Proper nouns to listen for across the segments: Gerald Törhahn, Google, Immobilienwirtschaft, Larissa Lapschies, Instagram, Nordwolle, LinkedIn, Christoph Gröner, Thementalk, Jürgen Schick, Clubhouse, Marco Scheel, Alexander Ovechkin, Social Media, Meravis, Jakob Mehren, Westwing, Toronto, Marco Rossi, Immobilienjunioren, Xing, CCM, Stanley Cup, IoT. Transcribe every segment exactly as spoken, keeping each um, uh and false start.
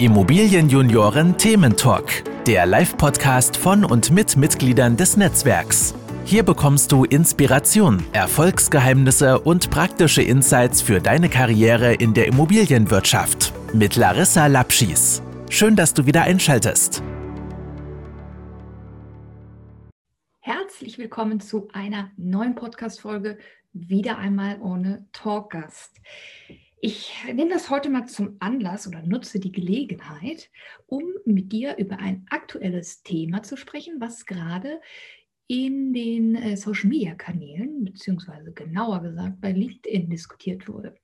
Immobilienjunioren Thementalk, der Live-Podcast von und mit Mitgliedern des Netzwerks. Hier bekommst du Inspiration, Erfolgsgeheimnisse und praktische Insights für deine Karriere in der Immobilienwirtschaft mit Larissa Lapschies. Schön, dass du wieder einschaltest. Herzlich willkommen zu einer neuen Podcast-Folge, wieder einmal ohne Talkgast. Ich nehme das heute mal zum Anlass oder nutze die Gelegenheit, um mit dir über ein aktuelles Thema zu sprechen, was gerade in den Social Media Kanälen, beziehungsweise genauer gesagt bei LinkedIn diskutiert wurde.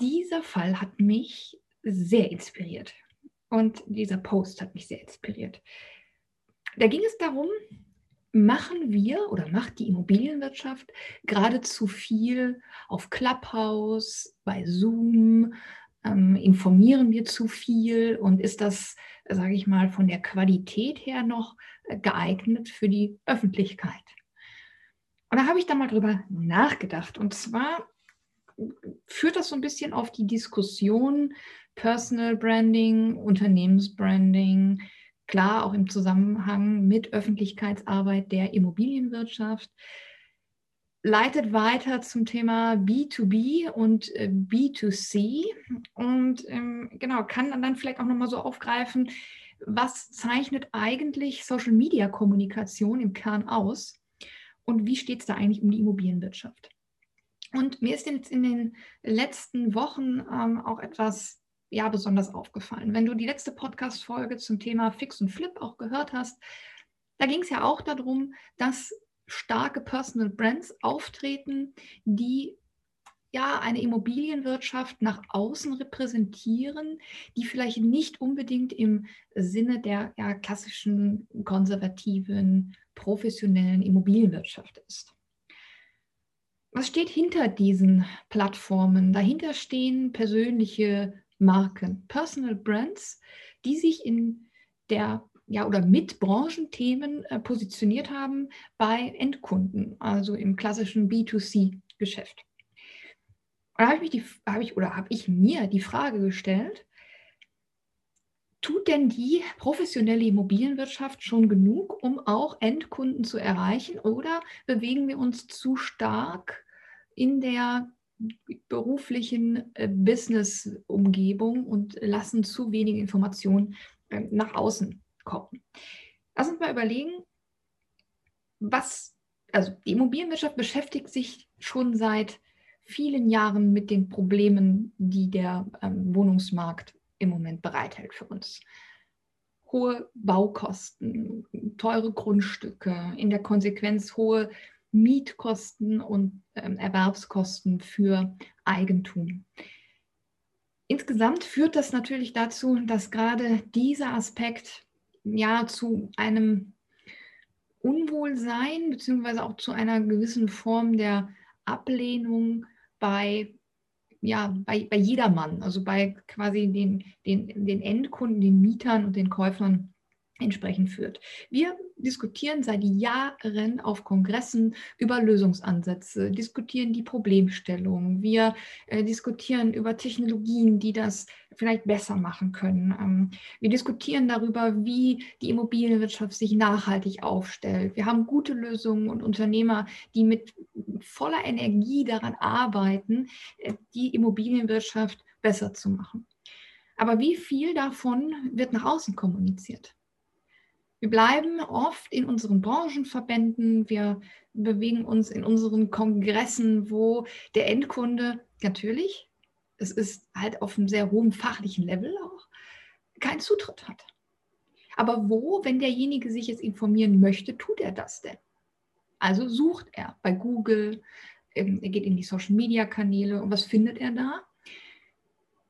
Dieser Fall hat mich sehr inspiriert und dieser Post hat mich sehr inspiriert. Da ging es darum, machen wir oder macht die Immobilienwirtschaft gerade zu viel auf Clubhouse, bei Zoom? Ähm, informieren wir zu viel? Und ist das, sage ich mal, von der Qualität her noch geeignet für die Öffentlichkeit? Und da habe ich da mal drüber nachgedacht. Und zwar führt das so ein bisschen auf die Diskussion Personal Branding, Unternehmensbranding, klar, auch im Zusammenhang mit Öffentlichkeitsarbeit der Immobilienwirtschaft, leitet weiter zum Thema B zwei B und B zwei C und ähm, genau, kann dann, dann vielleicht auch nochmal so aufgreifen, was zeichnet eigentlich Social-Media-Kommunikation im Kern aus und wie steht es da eigentlich um die Immobilienwirtschaft? Und mir ist jetzt in den letzten Wochen ähm, auch etwas ja besonders aufgefallen. Wenn du die letzte Podcast-Folge zum Thema Fix und Flip auch gehört hast, da ging es ja auch darum, dass starke Personal Brands auftreten, die ja eine Immobilienwirtschaft nach außen repräsentieren, die vielleicht nicht unbedingt im Sinne der ja, klassischen, konservativen, professionellen Immobilienwirtschaft ist. Was steht hinter diesen Plattformen? Dahinter stehen persönliche Marken, Personal Brands, die sich in der ja oder mit Branchenthemen äh, positioniert haben bei Endkunden, also im klassischen B zwei C Geschäft. Da habe ich mich die, habe ich oder habe ich mir die Frage gestellt: Tut denn die professionelle Immobilienwirtschaft schon genug, um auch Endkunden zu erreichen, oder bewegen wir uns zu stark in der beruflichen Business-Umgebung und lassen zu wenige Informationen nach außen kommen? Lass uns mal überlegen, was, also die Immobilienwirtschaft beschäftigt sich schon seit vielen Jahren mit den Problemen, die der Wohnungsmarkt im Moment bereithält für uns. Hohe Baukosten, teure Grundstücke, in der Konsequenz hohe Mietkosten und ähm, Erwerbskosten für Eigentum. Insgesamt führt das natürlich dazu, dass gerade dieser Aspekt ja zu einem Unwohlsein beziehungsweise auch zu einer gewissen Form der Ablehnung bei, ja, bei, bei jedermann, also bei quasi den, den, den Endkunden, den Mietern und den Käufern entsprechend führt. Wir diskutieren seit Jahren auf Kongressen über Lösungsansätze, diskutieren die Problemstellung, wir äh, diskutieren über Technologien, die das vielleicht besser machen können. Ähm, wir diskutieren darüber, wie die Immobilienwirtschaft sich nachhaltig aufstellt. Wir haben gute Lösungen und Unternehmer, die mit voller Energie daran arbeiten, äh, die Immobilienwirtschaft besser zu machen. Aber wie viel davon wird nach außen kommuniziert? Wir bleiben oft in unseren Branchenverbänden, wir bewegen uns in unseren Kongressen, wo der Endkunde natürlich, es ist halt auf einem sehr hohen fachlichen Level auch, keinen Zutritt hat. Aber wo, wenn derjenige sich jetzt informieren möchte, tut er das denn? Also sucht er bei Google, er geht in die Social-Media-Kanäle und was findet er da?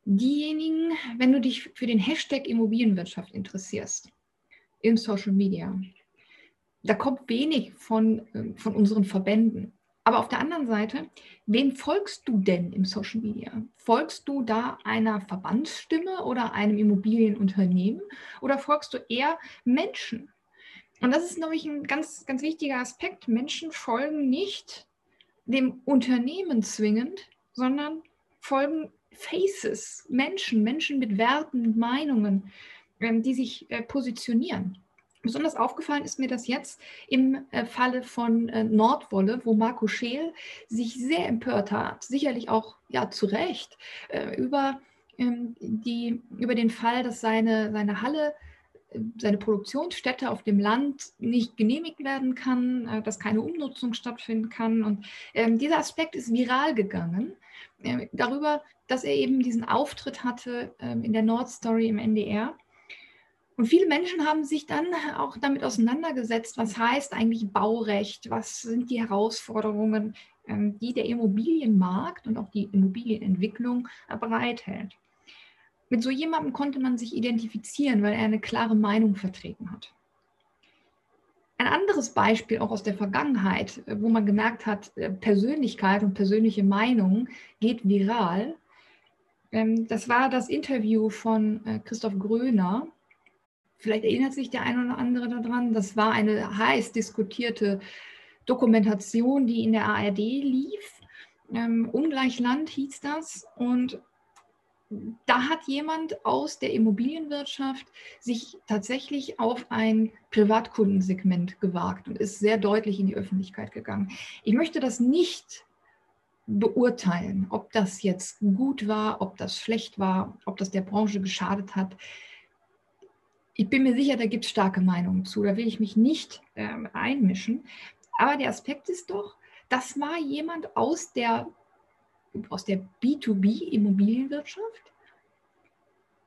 Diejenigen, wenn du dich für den Hashtag Immobilienwirtschaft interessierst, in Social Media. Da kommt wenig von, von unseren Verbänden. Aber auf der anderen Seite, wem folgst du denn im Social Media? Folgst du da einer Verbandsstimme oder einem Immobilienunternehmen oder folgst du eher Menschen? Und das ist, glaube ich, ein ganz, ganz wichtiger Aspekt. Menschen folgen nicht dem Unternehmen zwingend, sondern folgen Faces, Menschen, Menschen mit Werten, mit Meinungen, die sich positionieren. Besonders aufgefallen ist mir das jetzt im Falle von Nordwolle, wo Marco Scheel sich sehr empört hat, sicherlich auch ja, zu Recht, über, die, über den Fall, dass seine, seine Halle, seine Produktionsstätte auf dem Land nicht genehmigt werden kann, dass keine Umnutzung stattfinden kann. Und dieser Aspekt ist viral gegangen, darüber, dass er eben diesen Auftritt hatte in der Nordstory im N D R. Und viele Menschen haben sich dann auch damit auseinandergesetzt, was heißt eigentlich Baurecht, was sind die Herausforderungen, die der Immobilienmarkt und auch die Immobilienentwicklung bereithält. Mit so jemandem konnte man sich identifizieren, weil er eine klare Meinung vertreten hat. Ein anderes Beispiel auch aus der Vergangenheit, wo man gemerkt hat, Persönlichkeit und persönliche Meinung geht viral, das war das Interview von Christoph Gröner. Vielleicht erinnert sich der ein oder andere daran, das war eine heiß diskutierte Dokumentation, die in der A R D lief. Ähm, Ungleichland hieß das. Und da hat jemand aus der Immobilienwirtschaft sich tatsächlich auf ein Privatkundensegment gewagt und ist sehr deutlich in die Öffentlichkeit gegangen. Ich möchte das nicht beurteilen, ob das jetzt gut war, ob das schlecht war, ob das der Branche geschadet hat. Ich bin mir sicher, da gibt es starke Meinungen zu, da will ich mich nicht ähm, einmischen. Aber der Aspekt ist doch, das war jemand aus der, aus der B zwei B Immobilienwirtschaft,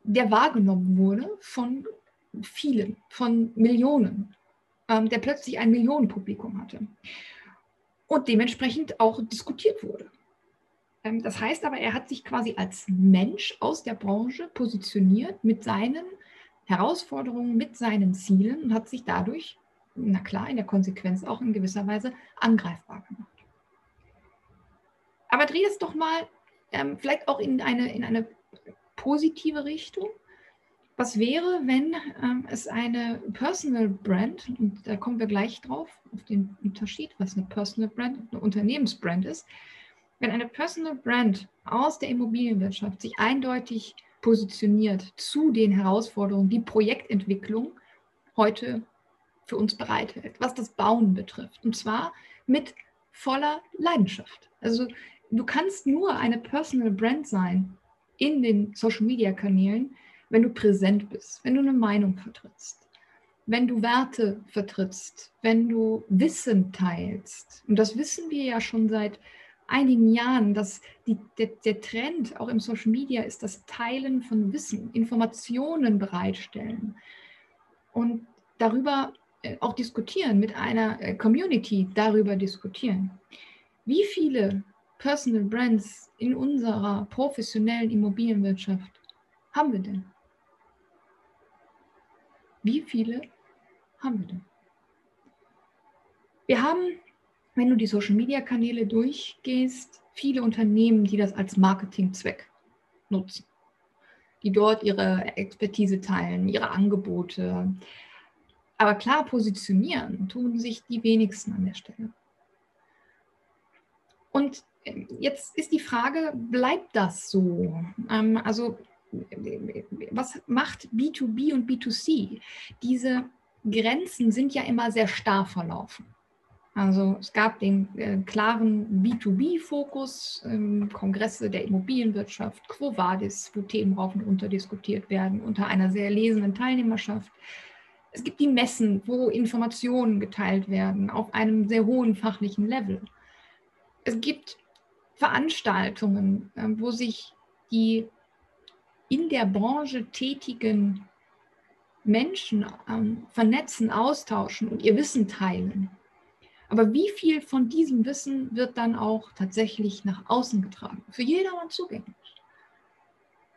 der wahrgenommen wurde von vielen, von Millionen, ähm, der plötzlich ein Millionenpublikum hatte und dementsprechend auch diskutiert wurde. Ähm, das heißt aber, er hat sich quasi als Mensch aus der Branche positioniert mit seinen Herausforderungen, mit seinen Zielen und hat sich dadurch, na klar, in der Konsequenz auch in gewisser Weise angreifbar gemacht. Aber dreh es doch mal ähm, vielleicht auch in eine, in eine positive Richtung. Was wäre, wenn ähm, es eine Personal Brand, und da kommen wir gleich drauf, auf den Unterschied, was eine Personal Brand und eine Unternehmensbrand ist, wenn eine Personal Brand aus der Immobilienwirtschaft sich eindeutig positioniert zu den Herausforderungen, die Projektentwicklung heute für uns bereithält, was das Bauen betrifft. Und zwar mit voller Leidenschaft. Also du kannst nur eine Personal Brand sein in den Social Media Kanälen, wenn du präsent bist, wenn du eine Meinung vertrittst, wenn du Werte vertrittst, wenn du Wissen teilst. Und das wissen wir ja schon seit einigen Jahren, dass die, der, der Trend auch im Social Media ist das Teilen von Wissen, Informationen bereitstellen und darüber auch diskutieren, mit einer Community darüber diskutieren. Wie viele Personal Brands in unserer professionellen Immobilienwirtschaft haben wir denn? Wie viele haben wir denn? Wir haben, wenn du die Social-Media-Kanäle durchgehst, viele Unternehmen, die das als Marketingzweck nutzen, die dort ihre Expertise teilen, ihre Angebote. Aber klar, positionieren tun sich die wenigsten an der Stelle. Und jetzt ist die Frage, bleibt das so? Also was macht B zwei B und B zwei C? Diese Grenzen sind ja immer sehr starr verlaufen. Also es gab den äh, klaren B zwei B Fokus, ähm, Kongresse der Immobilienwirtschaft, Quo Vadis, wo Themen rauf und runter diskutiert werden, unter einer sehr lesenden Teilnehmerschaft. Es gibt die Messen, wo Informationen geteilt werden, auf einem sehr hohen fachlichen Level. Es gibt Veranstaltungen, äh, wo sich die in der Branche tätigen Menschen äh, vernetzen, austauschen und ihr Wissen teilen. Aber wie viel von diesem Wissen wird dann auch tatsächlich nach außen getragen? Für jedermann zugänglich.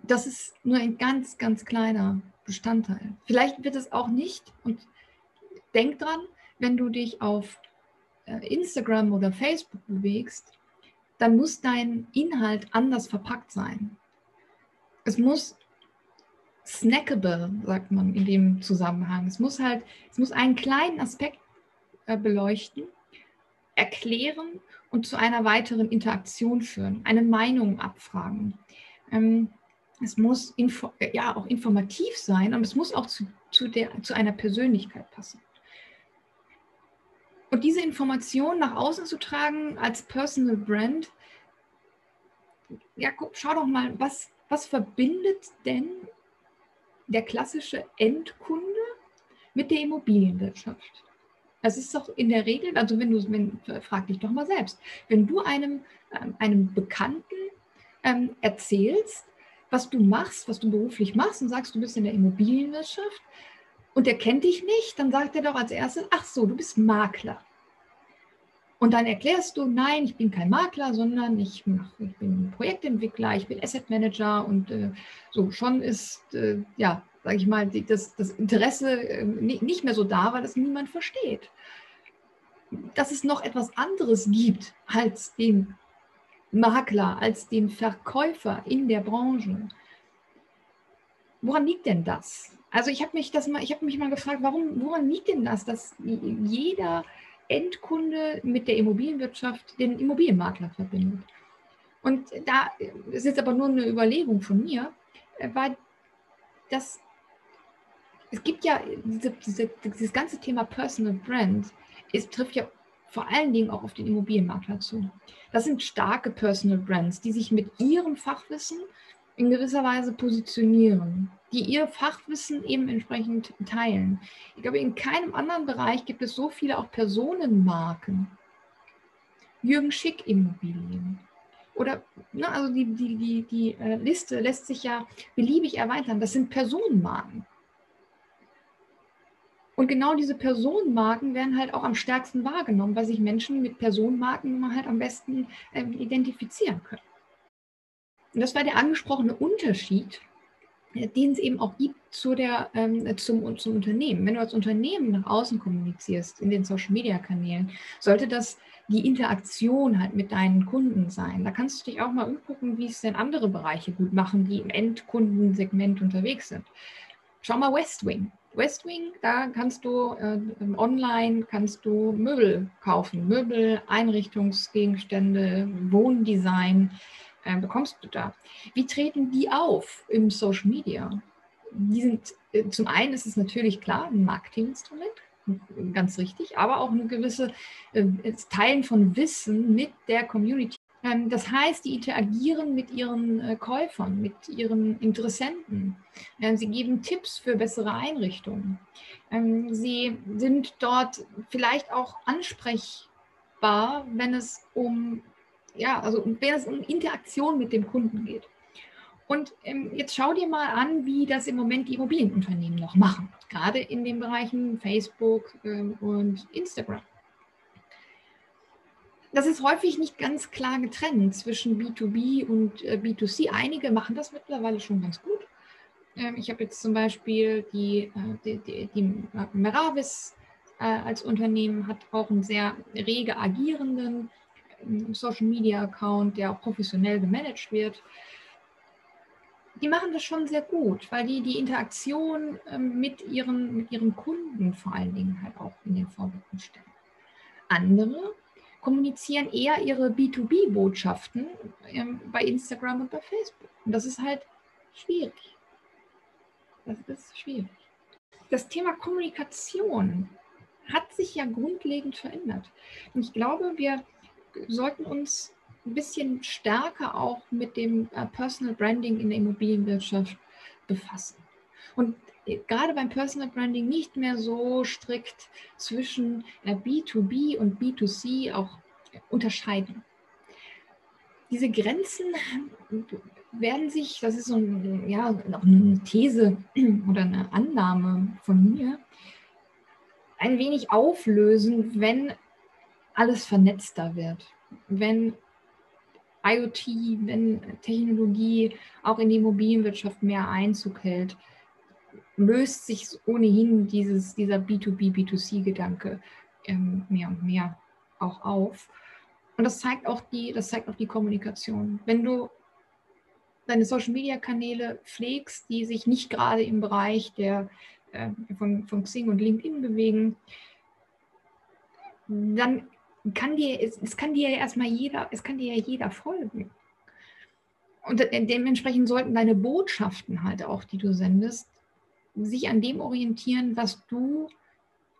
Das ist nur ein ganz, ganz kleiner Bestandteil. Vielleicht wird es auch nicht, und denk dran, wenn du dich auf Instagram oder Facebook bewegst, dann muss dein Inhalt anders verpackt sein. Es muss snackable, sagt man in dem Zusammenhang. Es muss halt, es muss einen kleinen Aspekt beleuchten, erklären und zu einer weiteren Interaktion führen, eine Meinung abfragen, Ähm, es muss info ja auch informativ sein, und es muss auch zu, zu, der, zu einer Persönlichkeit passen. Und diese Information nach außen zu tragen als Personal Brand, ja, guck, schau doch mal, was, was verbindet denn der klassische Endkunde mit der Immobilienwirtschaft? Das ist doch in der Regel, also wenn du, wenn, frag dich doch mal selbst, wenn du einem, ähm, einem Bekannten ähm, erzählst, was du machst, was du beruflich machst, und sagst, du bist in der Immobilienwirtschaft, und der kennt dich nicht, dann sagt er doch als erstes, ach so, du bist Makler. Und dann erklärst du, nein, ich bin kein Makler, sondern ich, mach, ich bin Projektentwickler, ich bin Asset Manager, und äh, so schon ist, äh, ja, sage ich mal, die, das, das Interesse äh, nicht mehr so da, weil das niemand versteht. Dass es noch etwas anderes gibt als den Makler, als den Verkäufer in der Branche. Woran liegt denn das? Also ich habe mich das mal, ich habe mich mal gefragt, warum, woran liegt denn das, dass jeder Endkunde mit der Immobilienwirtschaft den Immobilienmakler verbindet? Und da ist jetzt aber nur eine Überlegung von mir, weil das, es gibt ja diese, diese, dieses ganze Thema Personal Brand, es trifft ja vor allen Dingen auch auf den Immobilienmakler zu. Das sind starke Personal Brands, die sich mit ihrem Fachwissen in gewisser Weise positionieren, die ihr Fachwissen eben entsprechend teilen. Ich glaube, in keinem anderen Bereich gibt es so viele auch Personenmarken. Jürgen Schick Immobilien. Oder, ne, also die, die, die, die Liste lässt sich ja beliebig erweitern. Das sind Personenmarken. Und genau diese Personenmarken werden halt auch am stärksten wahrgenommen, weil sich Menschen mit Personenmarken halt am besten äh, identifizieren können. Und das war der angesprochene Unterschied, den es eben auch gibt zu der, ähm, zum, zum Unternehmen. Wenn du als Unternehmen nach außen kommunizierst, in den Social-Media-Kanälen, sollte das die Interaktion halt mit deinen Kunden sein. Da kannst du dich auch mal umgucken, wie es denn andere Bereiche gut machen, die im Endkundensegment unterwegs sind. Schau mal Westwing. Westwing, da kannst du äh, online kannst du Möbel kaufen. Möbel, Einrichtungsgegenstände, Wohndesign, bekommst du da. Wie treten die auf im Social Media? Die sind, zum einen ist es natürlich klar, ein Marketinginstrument, ganz richtig, aber auch eine gewisse äh, Teilen von Wissen mit der Community. Ähm, das heißt, die interagieren mit ihren äh, Käufern, mit ihren Interessenten. Ähm, sie geben Tipps für bessere Einrichtungen. Ähm, sie sind dort vielleicht auch ansprechbar, wenn es um Ja, also wenn es um Interaktion mit dem Kunden geht. Und ähm, jetzt schau dir mal an, wie das im Moment die Immobilienunternehmen noch machen, gerade in den Bereichen Facebook ähm, und Instagram. Das ist häufig nicht ganz klar getrennt zwischen B zwei B und äh, B zwei C. Einige machen das mittlerweile schon ganz gut. Ähm, ich habe jetzt zum Beispiel die, äh, die, die, die Meravis äh, als Unternehmen, hat auch einen sehr rege agierenden Social-Media-Account, der auch professionell gemanagt wird. Die machen das schon sehr gut, weil die die Interaktion mit ihren, mit ihren Kunden vor allen Dingen halt auch in den Vordergrund stellen. Andere kommunizieren eher ihre B zwei B-Botschaften bei Instagram und bei Facebook. Und das ist halt schwierig. Das ist schwierig. Das Thema Kommunikation hat sich ja grundlegend verändert. Und ich glaube, wir sollten uns ein bisschen stärker auch mit dem Personal Branding in der Immobilienwirtschaft befassen. Und gerade beim Personal Branding nicht mehr so strikt zwischen B zwei B und B zwei C auch unterscheiden. Diese Grenzen werden sich, das ist so ein, ja, eine These oder eine Annahme von mir, ein wenig auflösen, wenn alles vernetzter wird, wenn IoT, wenn Technologie auch in die Immobilienwirtschaft mehr Einzug hält, löst sich ohnehin dieses, dieser B zwei B, B zwei C-Gedanke ähm, mehr und mehr auch auf. Und das zeigt auch die, das zeigt auch die Kommunikation. Wenn du deine Social-Media-Kanäle pflegst, die sich nicht gerade im Bereich der, äh, von, von Xing und LinkedIn bewegen, dann kann dir, es, es kann dir ja erstmal jeder, es kann dir ja jeder folgen. Und dementsprechend sollten deine Botschaften halt auch, die du sendest, sich an dem orientieren, was du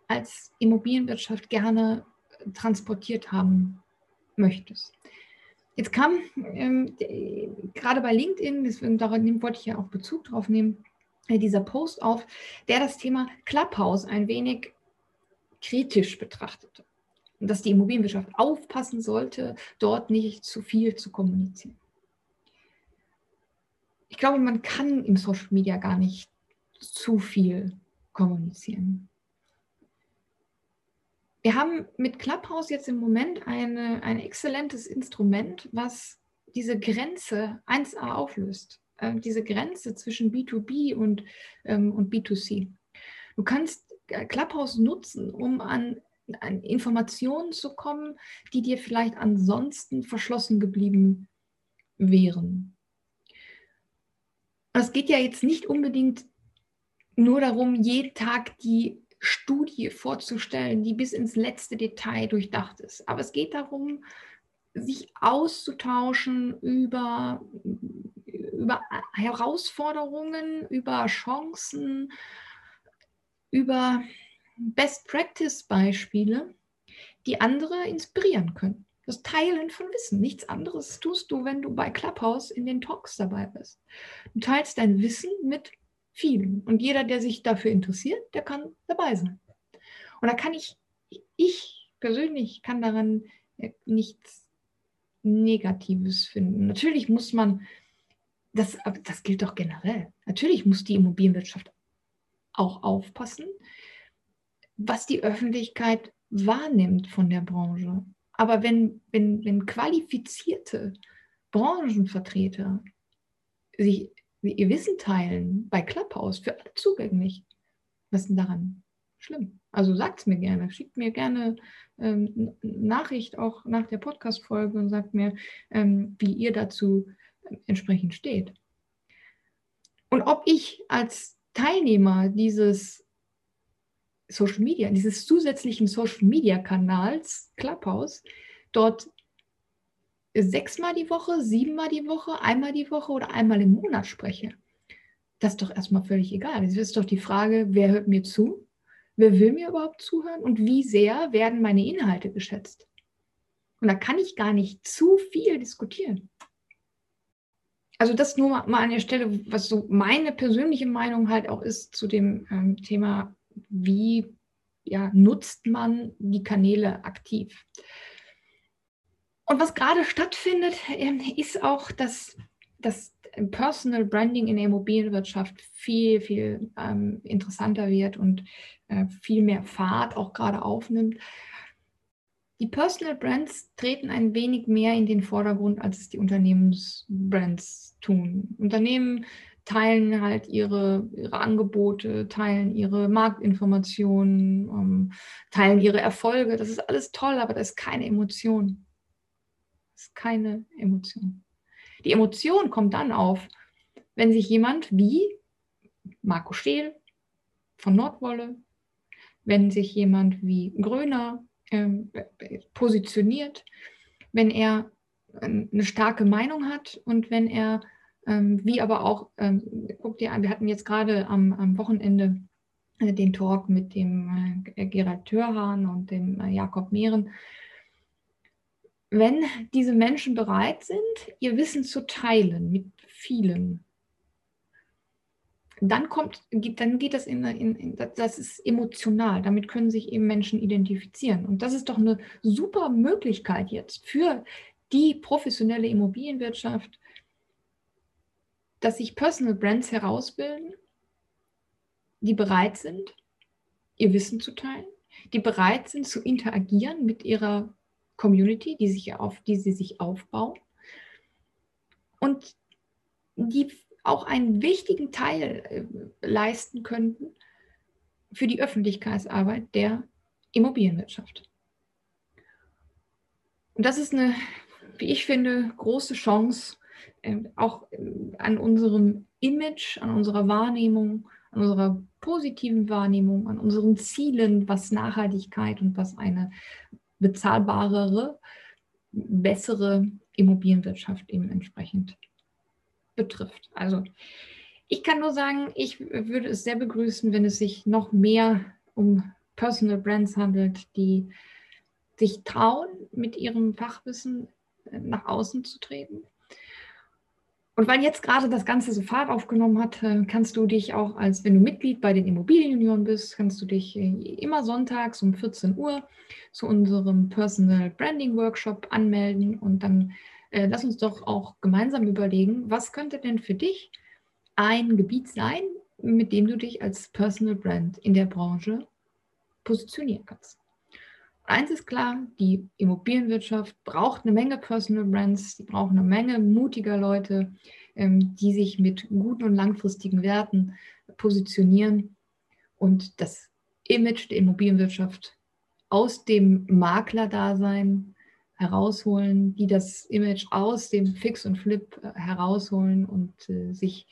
als Immobilienwirtschaft gerne transportiert haben möchtest. Jetzt kam ähm, gerade bei LinkedIn, deswegen daran wollte ich ja auch Bezug drauf nehmen, äh, dieser Post auf, der das Thema Clubhouse ein wenig kritisch betrachtete. Und dass die Immobilienwirtschaft aufpassen sollte, dort nicht zu viel zu kommunizieren. Ich glaube, man kann im Social Media gar nicht zu viel kommunizieren. Wir haben mit Clubhouse jetzt im Moment eine, ein exzellentes Instrument, was diese Grenze eins a auflöst. Äh, diese Grenze zwischen B zwei B und, ähm, und B zwei C. Du kannst Clubhouse nutzen, um an, an Informationen zu kommen, die dir vielleicht ansonsten verschlossen geblieben wären. Es geht ja jetzt nicht unbedingt nur darum, jeden Tag die Studie vorzustellen, die bis ins letzte Detail durchdacht ist. Aber es geht darum, sich auszutauschen über, über Herausforderungen, über Chancen, über Best-Practice-Beispiele, die andere inspirieren können. Das Teilen von Wissen. Nichts anderes tust du, wenn du bei Clubhouse in den Talks dabei bist. Du teilst dein Wissen mit vielen. Und jeder, der sich dafür interessiert, der kann dabei sein. Und da kann ich, ich persönlich kann daran nichts Negatives finden. Natürlich muss man, das, das gilt doch generell, natürlich muss die Immobilienwirtschaft auch aufpassen, was die Öffentlichkeit wahrnimmt von der Branche. Aber wenn, wenn, wenn qualifizierte Branchenvertreter sich ihr Wissen teilen bei Clubhouse, für alle zugänglich, was ist denn daran schlimm? Also sagt es mir gerne, schickt mir gerne ähm, eine Nachricht auch nach der Podcast-Folge und sagt mir, ähm, wie ihr dazu entsprechend steht. Und ob ich als Teilnehmer dieses Social Media, dieses zusätzlichen Social Media Kanals Clubhouse dort sechsmal die Woche, siebenmal die Woche, einmal die Woche oder einmal im Monat spreche, das ist doch erstmal völlig egal. Es ist doch die Frage, wer hört mir zu, wer will mir überhaupt zuhören und wie sehr werden meine Inhalte geschätzt. Und da kann ich gar nicht zu viel diskutieren. Also das nur mal an der Stelle, was so meine persönliche Meinung halt auch ist zu dem ähm, Thema, wie ja, nutzt man die Kanäle aktiv. Und was gerade stattfindet, ist auch, dass das Personal Branding in der Immobilienwirtschaft viel, viel ähm, interessanter wird und äh, viel mehr Fahrt auch gerade aufnimmt. Die Personal Brands treten ein wenig mehr in den Vordergrund, als es die Unternehmensbrands tun. Unternehmen teilen halt ihre, ihre Angebote, teilen ihre Marktinformationen, ähm, teilen ihre Erfolge. Das ist alles toll, aber da ist keine Emotion. Keine Emotion. Die Emotion kommt dann auf, wenn sich jemand wie Marco Scheel von Nordwolle, wenn sich jemand wie Gröner äh, positioniert, wenn er äh, eine starke Meinung hat und wenn er, äh, wie aber auch, äh, guckt ihr an, wir hatten jetzt gerade am, am Wochenende äh, den Talk mit dem äh, Gerald Törhahn und dem äh, Jakob Mehren. Wenn diese Menschen bereit sind, ihr Wissen zu teilen mit vielen, dann kommt, dann geht das in, in, in, das ist emotional. Damit können sich eben Menschen identifizieren. Und das ist doch eine super Möglichkeit jetzt für die professionelle Immobilienwirtschaft, dass sich Personal Brands herausbilden, die bereit sind, ihr Wissen zu teilen, die bereit sind zu interagieren mit ihrer Community, die, sich auf, die sie sich aufbauen und die auch einen wichtigen Teil äh, leisten könnten für die Öffentlichkeitsarbeit der Immobilienwirtschaft. Und das ist eine, wie ich finde, große Chance, äh, auch äh, an unserem Image, an unserer Wahrnehmung, an unserer positiven Wahrnehmung, an unseren Zielen, was Nachhaltigkeit und was eine bezahlbarere, bessere Immobilienwirtschaft eben entsprechend betrifft. Also ich kann nur sagen, ich würde es sehr begrüßen, wenn es sich noch mehr um Personal Brands handelt, die sich trauen, mit ihrem Fachwissen nach außen zu treten. Und weil jetzt gerade das Ganze so Fahrt aufgenommen hat, kannst du dich auch, als wenn du Mitglied bei den Immobilienjunioren bist, kannst du dich immer sonntags um vierzehn Uhr zu unserem Personal Branding Workshop anmelden. Und dann äh, lass uns doch auch gemeinsam überlegen, was könnte denn für dich ein Gebiet sein, mit dem du dich als Personal Brand in der Branche positionieren kannst. Eins ist klar, die Immobilienwirtschaft braucht eine Menge Personal Brands, die braucht eine Menge mutiger Leute, die sich mit guten und langfristigen Werten positionieren und das Image der Immobilienwirtschaft aus dem Maklerdasein herausholen, die das Image aus dem Fix und Flip herausholen und sich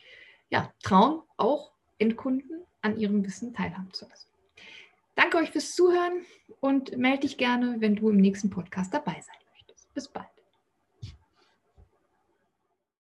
ja, trauen, auch Endkunden an ihrem Wissen teilhaben zu lassen. Danke euch fürs Zuhören und melde dich gerne, wenn du im nächsten Podcast dabei sein willst.